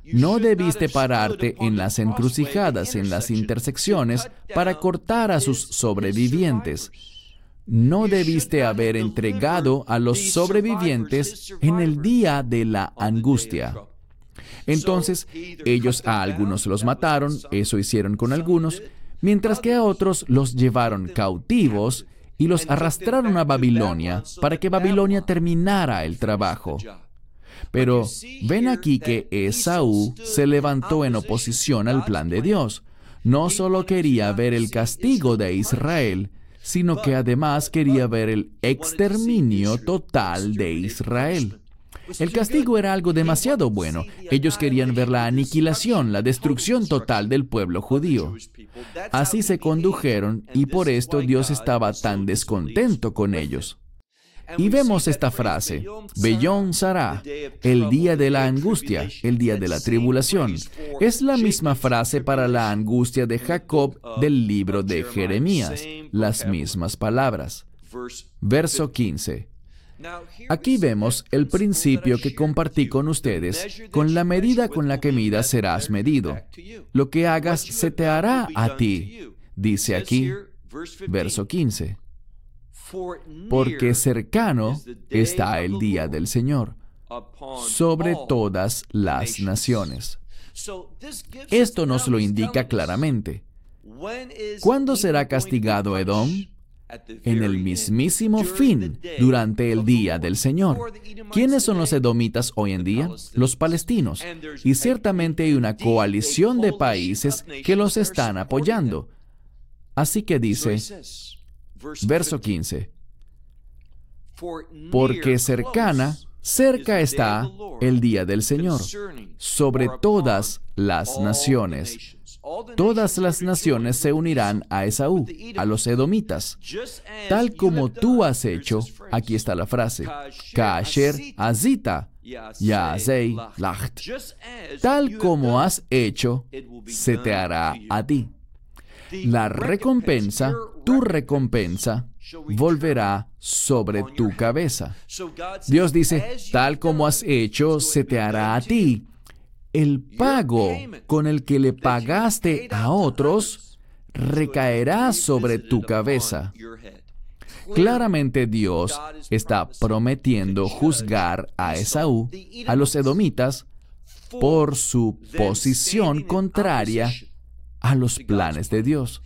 no debiste pararte en las encrucijadas, en las intersecciones, para cortar a sus sobrevivientes. No debiste haber entregado a los sobrevivientes en el día de la angustia. Entonces, ellos a algunos los mataron, eso hicieron con algunos, mientras que a otros los llevaron cautivos y los arrastraron a Babilonia para que Babilonia terminara el trabajo. Pero ven aquí que Esaú se levantó en oposición al plan de Dios. No solo quería ver el castigo de Israel, sino que además quería ver el exterminio total de Israel. El castigo era algo demasiado bueno. Ellos querían ver la aniquilación, la destrucción total del pueblo judío. Así se condujeron y por esto Dios estaba tan descontento con ellos. Y vemos esta frase, Beyón Sará, el día de la angustia, el día de la tribulación. Es la misma frase para la angustia de Jacob del libro de Jeremías, las mismas palabras. Verso quince. Aquí vemos el principio que compartí con ustedes. Con la medida con la que midas serás medido. Lo que hagas se te hará a ti, dice aquí, verso quince. porque cercano está el día del Señor sobre todas las naciones. Esto nos lo indica claramente. ¿Cuándo será castigado Edom? En el mismísimo fin, durante el día del Señor. ¿Quiénes son los edomitas hoy en día? Los palestinos. Y ciertamente hay una coalición de países que los están apoyando. Así que dice, verso quince, porque cercana, cerca está el día del Señor sobre todas las naciones. Todas las naciones se unirán a Esaú, a los edomitas. Tal como tú has hecho, aquí está la frase, Kaasher azita, yaasei lacht. Tal como has hecho, se te hará a ti. La recompensa, tu recompensa, volverá sobre tu cabeza. Dios dice, tal como has hecho, se te hará a ti. El pago con el que le pagaste a otros recaerá sobre tu cabeza. Claramente Dios está prometiendo juzgar a Esaú, a los edomitas, por su posición contraria a los planes de Dios.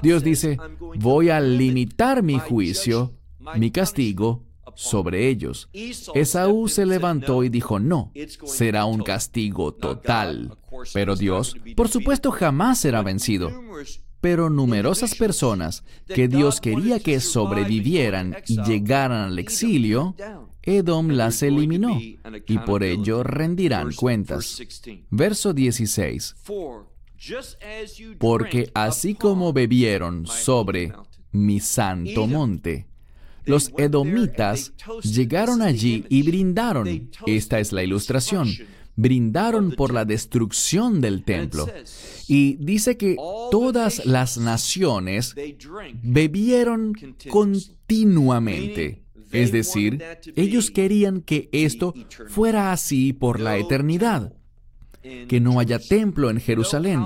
Dios dice, voy a limitar mi juicio, mi castigo, sobre ellos. Esaú se levantó y dijo, no, será un castigo total. Pero Dios, por supuesto, jamás será vencido. Pero numerosas personas que Dios quería que sobrevivieran y llegaran al exilio, Edom las eliminó, y por ello rendirán cuentas. Verso dieciséis. Porque así como bebieron sobre mi santo monte, los edomitas llegaron allí y brindaron. Esta es la ilustración. Brindaron por la destrucción del templo. Y dice que todas las naciones bebieron continuamente. Es decir, ellos querían que esto fuera así por la eternidad. Que no haya templo en Jerusalén.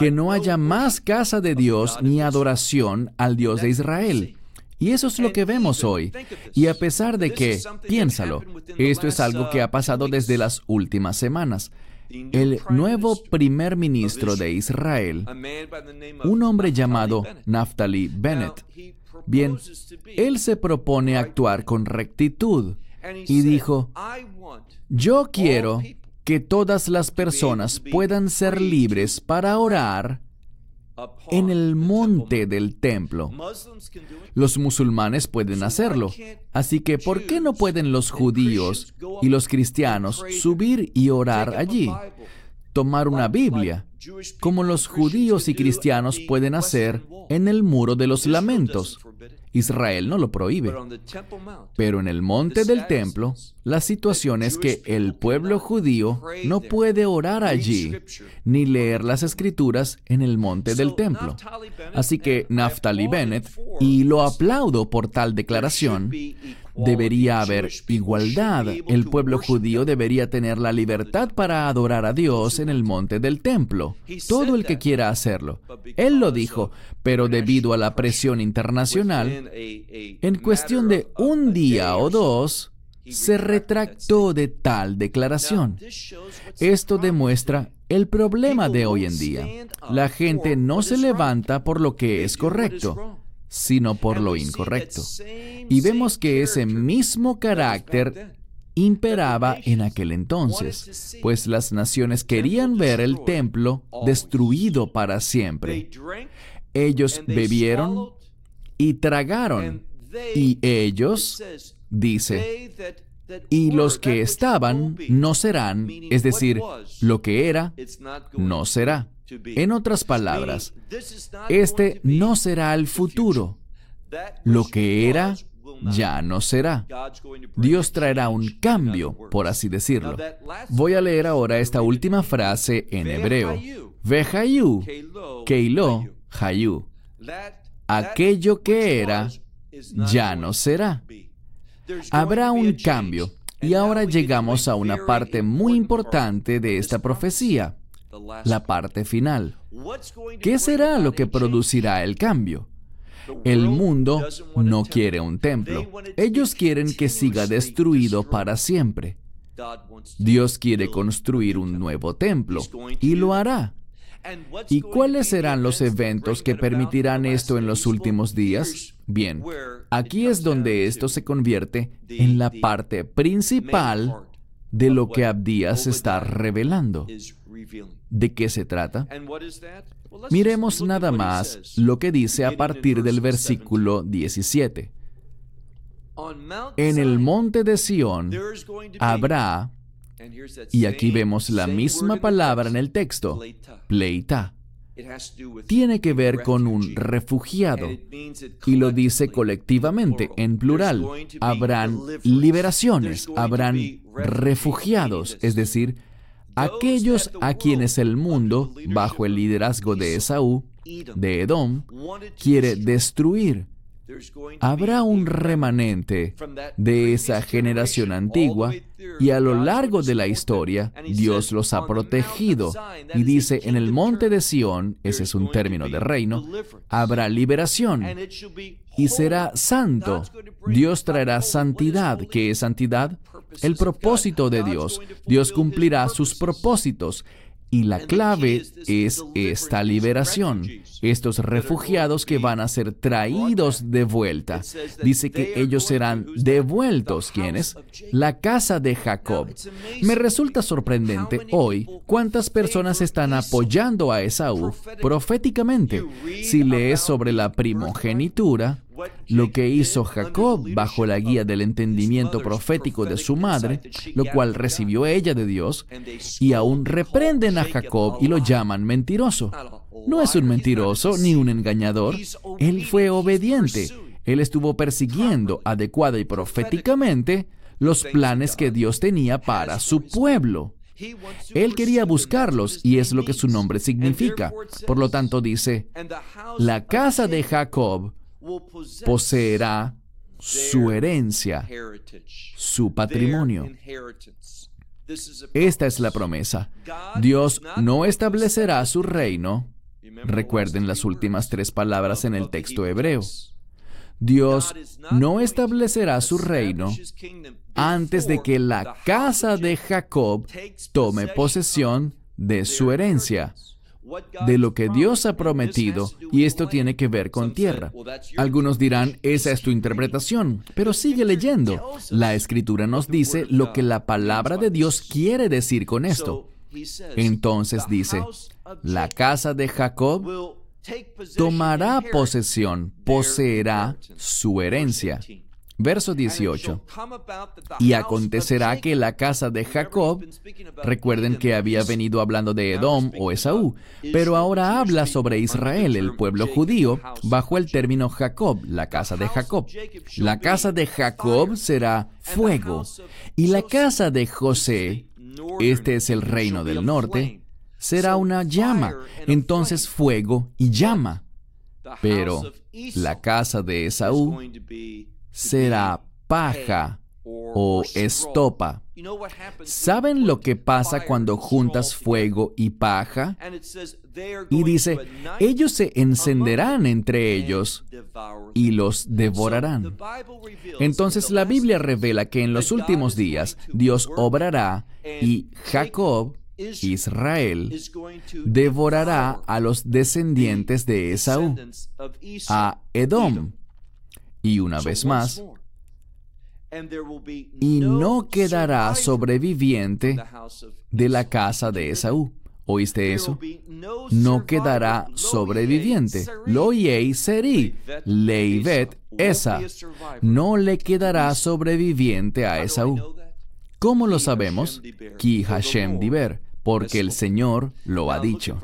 Que no haya más casa de Dios ni adoración al Dios de Israel. Y eso es lo que vemos hoy. Y a pesar de que, piénsalo, esto es algo que ha pasado desde las últimas semanas. El nuevo primer ministro de Israel, un hombre llamado Naftali Bennett, bien, él se propone actuar con rectitud y dijo, yo quiero que todas las personas puedan ser libres para orar en el monte del templo. Los musulmanes pueden hacerlo, así que ¿por qué no pueden los judíos y los cristianos subir y orar allí? Tomar una Biblia, como los judíos y cristianos pueden hacer en el muro de los lamentos. Israel no lo prohíbe. Pero en el monte del templo, la situación es que el pueblo judío no puede orar allí, ni leer las escrituras en el monte del templo. Así que Naftali Bennett, y lo aplaudo por tal declaración, debería haber igualdad. El pueblo judío debería tener la libertad para adorar a Dios en el monte del templo. Todo el que quiera hacerlo. Él lo dijo, pero debido a la presión internacional, en cuestión de un día o dos, se retractó de tal declaración. Esto demuestra el problema de hoy en día. La gente no se levanta por lo que es correcto, sino por lo incorrecto. Y vemos que ese mismo carácter imperaba en aquel entonces, pues las naciones querían ver el templo destruido para siempre. Ellos bebieron y tragaron, y ellos, dice, y los que estaban no serán, es decir, lo que era, no será. En otras palabras, este no será el futuro. Lo que era, ya no será. Dios traerá un cambio, por así decirlo. Voy a leer ahora esta última frase en hebreo. Vehayu, keilo, hayu. Aquello que era, ya no será. Habrá un cambio. Y ahora llegamos a una parte muy importante de esta profecía. La parte final. ¿Qué será lo que producirá el cambio? El mundo no quiere un templo. Ellos quieren que siga destruido para siempre. Dios quiere construir un nuevo templo, y lo hará. ¿Y cuáles serán los eventos que permitirán esto en los últimos días? Bien, aquí es donde esto se convierte en la parte principal de lo que Abdías está revelando. ¿De qué se trata? Miremos nada más lo que dice a partir del versículo diecisiete. En el monte de Sión habrá, y aquí vemos la misma palabra en el texto, pleitá. Tiene que ver con un refugiado, y lo dice colectivamente, en plural. Habrán liberaciones, habrán refugiados, es decir, aquellos a quienes el mundo, bajo el liderazgo de Esaú, de Edom, quiere destruir. Habrá un remanente de esa generación antigua, y a lo largo de la historia, Dios los ha protegido. Y dice, en el monte de Sión, ese es un término de reino, habrá liberación, y será santo. Dios traerá santidad. ¿Qué es santidad? El propósito de Dios. Dios cumplirá sus propósitos. Y la clave es esta liberación, estos refugiados que van a ser traídos de vuelta. Dice que ellos serán devueltos. ¿Quiénes? La casa de Jacob. Me resulta sorprendente hoy cuántas personas están apoyando a Esaú proféticamente. Si lees sobre la primogenitura, lo que hizo Jacob bajo la guía del entendimiento profético de su madre, lo cual recibió ella de Dios, y aún reprenden a Jacob y lo llaman mentiroso. No es un mentiroso ni un engañador. Él fue obediente. Él estuvo persiguiendo adecuada y proféticamente los planes que Dios tenía para su pueblo. Él quería buscarlos, y es lo que su nombre significa. Por lo tanto, dice, la casa de Jacob poseerá su herencia, su patrimonio. Esta es la promesa. Dios no establecerá su reino. Recuerden las últimas tres palabras en el texto hebreo. Dios no establecerá su reino antes de que la casa de Jacob tome posesión de su herencia, de lo que Dios ha prometido, y esto tiene que ver con tierra. Algunos dirán, esa es tu interpretación, pero sigue leyendo. La Escritura nos dice lo que la palabra de Dios quiere decir con esto. Entonces dice, la casa de Jacob tomará posesión, poseerá su herencia. Verso dieciocho, y acontecerá que la casa de Jacob, recuerden que había venido hablando de Edom o Esaú, pero ahora habla sobre Israel, el pueblo judío, bajo el término Jacob, la casa de Jacob. La casa de Jacob será fuego, y la casa de José, este es el reino del norte, será una llama. Entonces fuego y llama. Pero la casa de Esaú será paja o estopa. ¿Saben lo que pasa cuando juntas fuego y paja? Y dice, ellos se encenderán entre ellos y los devorarán. Entonces la Biblia revela que en los últimos días Dios obrará y Jacob, Israel, devorará a los descendientes de Esaú, a Edom. Y una vez más, y no quedará sobreviviente de la casa de Esaú. ¿Oíste eso? No quedará sobreviviente. Lo yei seri, leivet esa. No le quedará sobreviviente a Esaú. ¿Cómo lo sabemos? Ki Hashem diber, porque el Señor lo ha dicho.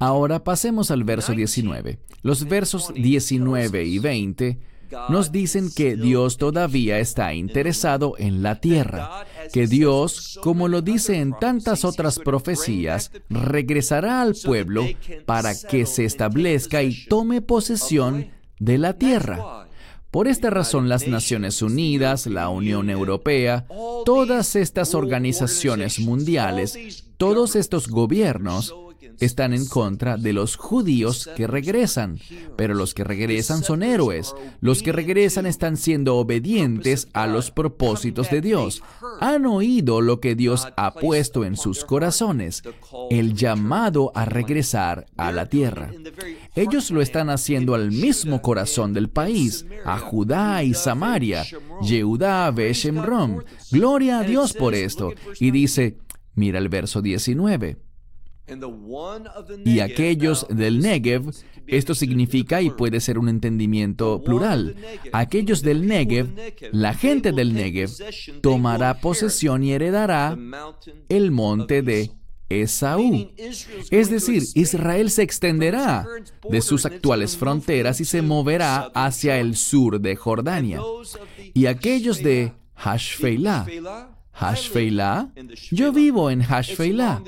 Ahora pasemos al verso diecinueve. Los versos diecinueve y veinte... nos dicen que Dios todavía está interesado en la tierra, que Dios, como lo dice en tantas otras profecías, regresará al pueblo para que se establezca y tome posesión de la tierra. Por esta razón, las Naciones Unidas, la Unión Europea, todas estas organizaciones mundiales, todos estos gobiernos están en contra de los judíos que regresan. Pero los que regresan son héroes. Los que regresan están siendo obedientes a los propósitos de Dios. Han oído lo que Dios ha puesto en sus corazones, el llamado a regresar a la tierra. Ellos lo están haciendo al mismo corazón del país, a Judá y Samaria, Yehudá, Beshemrom. Gloria a Dios por esto. Y dice, mira el verso diecinueve. Y aquellos del Negev, esto significa y puede ser un entendimiento plural, aquellos del Negev, la gente del Negev, tomará posesión y heredará el monte de Esaú. Es decir, Israel se extenderá de sus actuales fronteras y se moverá hacia el sur de Jordania. Y aquellos de Hashfeilah, Hashfeilah, yo vivo en Hashfeilah,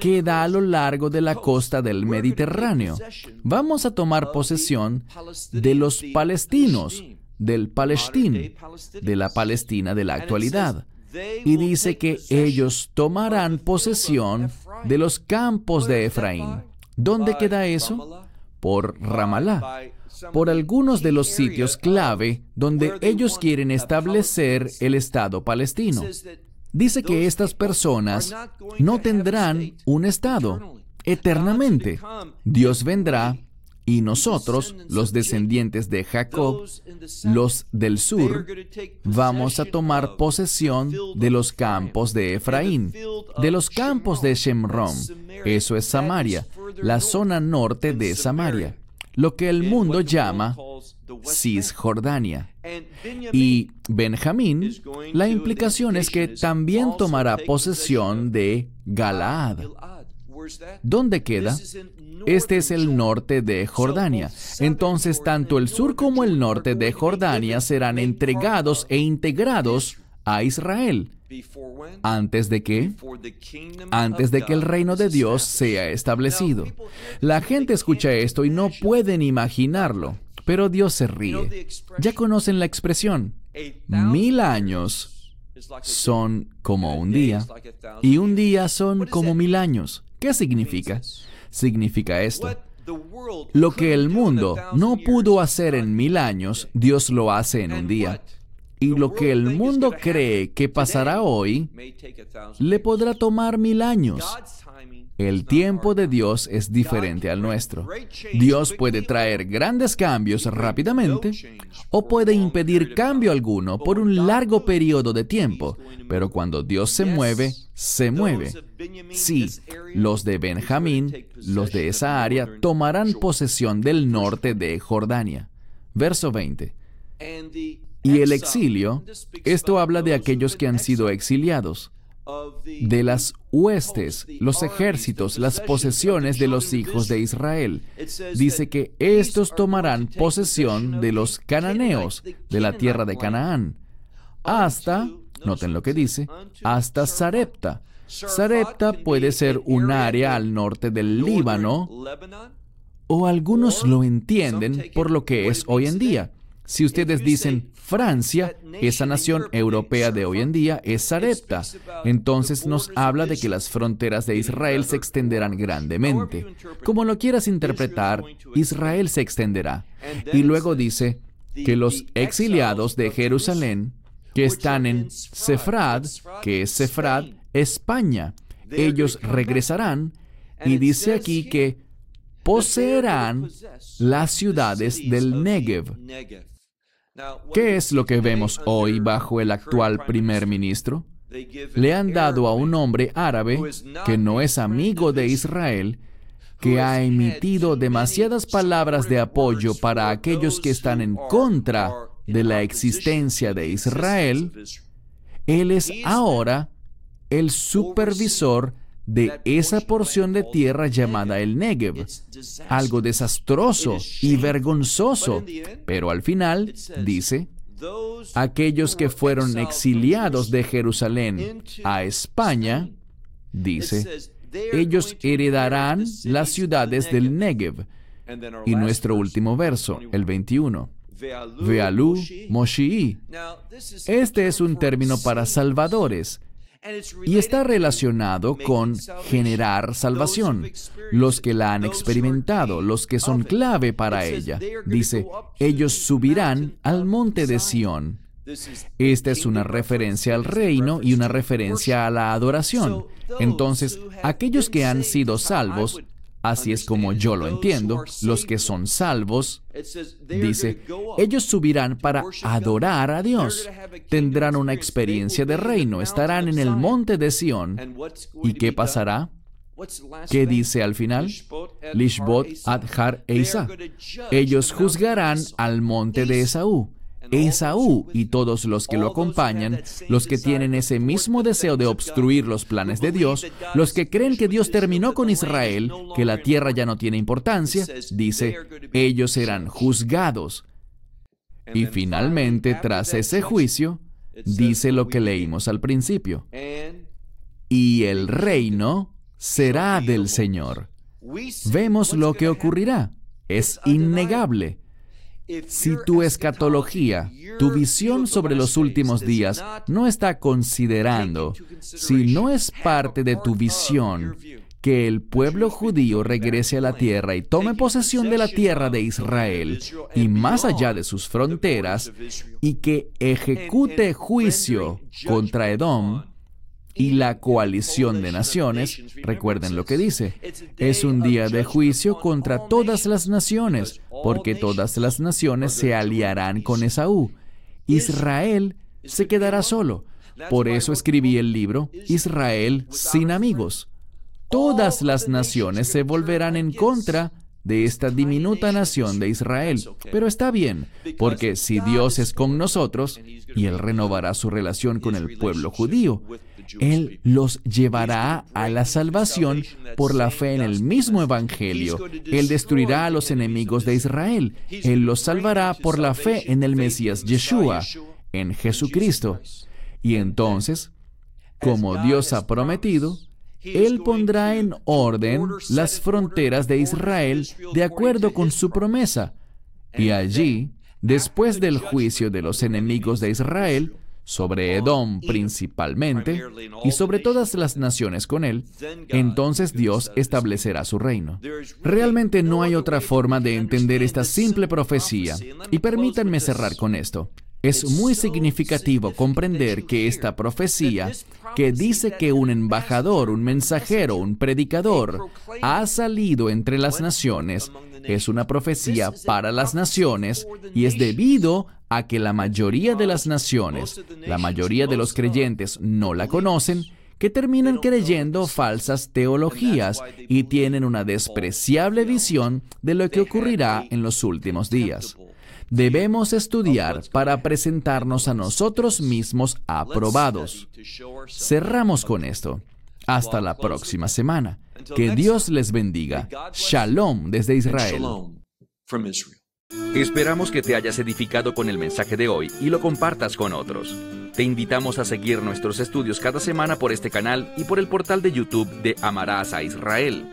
queda a lo largo de la costa del Mediterráneo. Vamos a tomar posesión de los palestinos, del Palestín, de la Palestina de la actualidad. Y dice que ellos tomarán posesión de los campos de Efraín. ¿Dónde queda eso? Por Ramalá, por algunos de los sitios clave donde ellos quieren establecer el Estado palestino. Dice que estas personas no tendrán un Estado eternamente. Dios vendrá y nosotros, los descendientes de Jacob, los del sur, vamos a tomar posesión de los campos de Efraín, de los campos de Shemrom. Eso es Samaria, la zona norte de Samaria, lo que el mundo llama Cisjordania. Y Benjamín, la implicación es que también tomará posesión de Galaad. ¿Dónde queda? Este es el norte de Jordania. Entonces, tanto el sur como el norte de Jordania serán entregados e integrados a Israel. ¿Antes de qué? Antes de que el reino de Dios sea establecido. La gente escucha esto y no pueden imaginarlo, pero Dios se ríe. Ya conocen la expresión, mil años son como un día, y un día son como mil años. ¿Qué significa? Significa esto. Lo que el mundo no pudo hacer en mil años, Dios lo hace en un día. Y lo que el mundo cree que pasará hoy, le podrá tomar mil años. El tiempo de Dios es diferente al nuestro. Dios puede traer grandes cambios rápidamente o puede impedir cambio alguno por un largo periodo de tiempo. Pero cuando Dios se mueve, se mueve. Sí, los de Benjamín, los de esa área, tomarán posesión del norte de Jordania. Verso veinte. Y el exilio, esto habla de aquellos que han sido exiliados, de las huestes, los ejércitos, las posesiones de los hijos de Israel. Dice que estos tomarán posesión de los cananeos, de la tierra de Canaán, hasta, noten lo que dice, hasta Sarepta. Sarepta puede ser un área al norte del Líbano, o algunos lo entienden por lo que es hoy en día. Si ustedes dicen Francia, esa nación europea de hoy en día es Sarepta, entonces nos habla de que las fronteras de Israel se extenderán grandemente. Como lo quieras interpretar, Israel se extenderá. Y luego dice que los exiliados de Jerusalén, que están en Sefrad, que es Sefrad, España, ellos regresarán, y dice aquí que poseerán las ciudades del Negev. ¿Qué es lo que vemos hoy bajo el actual primer ministro? Le han dado a un hombre árabe que no es amigo de Israel, que ha emitido demasiadas palabras de apoyo para aquellos que están en contra de la existencia de Israel. Él es ahora el supervisor de esa porción de tierra llamada el Negev. Algo desastroso y vergonzoso. Pero al final, dice, aquellos que fueron exiliados de Jerusalén a España, dice, ellos heredarán las ciudades del Negev. Y nuestro último verso, el veintiuno. Ve'alú Moshi'i. Este es un término para salvadores. y está relacionado con generar salvación, los que la han experimentado, los que son clave para ella. Dice, ellos subirán al monte de Sión. Esta es una referencia al reino y una referencia a la adoración. Entonces, aquellos que han sido salvos, así es como yo lo entiendo, los que son salvos, dice, ellos subirán para adorar a Dios. Tendrán una experiencia de reino, estarán en el monte de Sión. ¿Y qué pasará? ¿Qué dice al final? Lishbot ad Har Eizab. Ellos juzgarán al monte de Esaú. Esaú y todos los que lo acompañan, los que tienen ese mismo deseo de obstruir los planes de Dios, los que creen que Dios terminó con Israel, que la tierra ya no tiene importancia, dice, ellos serán juzgados. Y finalmente, tras ese juicio, dice lo que leímos al principio, y el reino será del Señor. Vemos lo que ocurrirá. Es innegable. Si tu escatología, tu visión sobre los últimos días, no está considerando, si no es parte de tu visión, que el pueblo judío regrese a la tierra y tome posesión de la tierra de Israel y más allá de sus fronteras, y que ejecute juicio contra Edom y la coalición de naciones, recuerden lo que dice, es un día de juicio contra todas las naciones, porque todas las naciones se aliarán con Esaú. Israel se quedará solo. Por eso escribí el libro, Israel sin amigos. Todas las naciones se volverán en contra de esta diminuta nación de Israel. Pero está bien, porque si Dios es con nosotros, y Él renovará su relación con el pueblo judío, Él los llevará a la salvación por la fe en el mismo evangelio. Él destruirá a los enemigos de Israel. Él los salvará por la fe en el Mesías Yeshua, en Jesucristo. Y entonces, como Dios ha prometido, Él pondrá en orden las fronteras de Israel de acuerdo con su promesa. Y allí, después del juicio de los enemigos de Israel, sobre Edom principalmente, y sobre todas las naciones con él, entonces Dios establecerá su reino. Realmente no hay otra forma de entender esta simple profecía. Y permítanme cerrar con esto. Es muy significativo comprender que esta profecía, que dice que un embajador, un mensajero, un predicador, ha salido entre las naciones, es una profecía para las naciones y es debido a que la mayoría de las naciones, la mayoría de los creyentes no la conocen, que terminan creyendo falsas teologías y tienen una despreciable visión de lo que ocurrirá en los últimos días. Debemos estudiar para presentarnos a nosotros mismos aprobados. Cerramos con esto. Hasta la próxima semana. Que Dios les bendiga. Shalom desde Israel. Esperamos que te hayas edificado con el mensaje de hoy y lo compartas con otros. Te invitamos a seguir nuestros estudios cada semana por este canal y por el portal de YouTube de Amarás a Israel.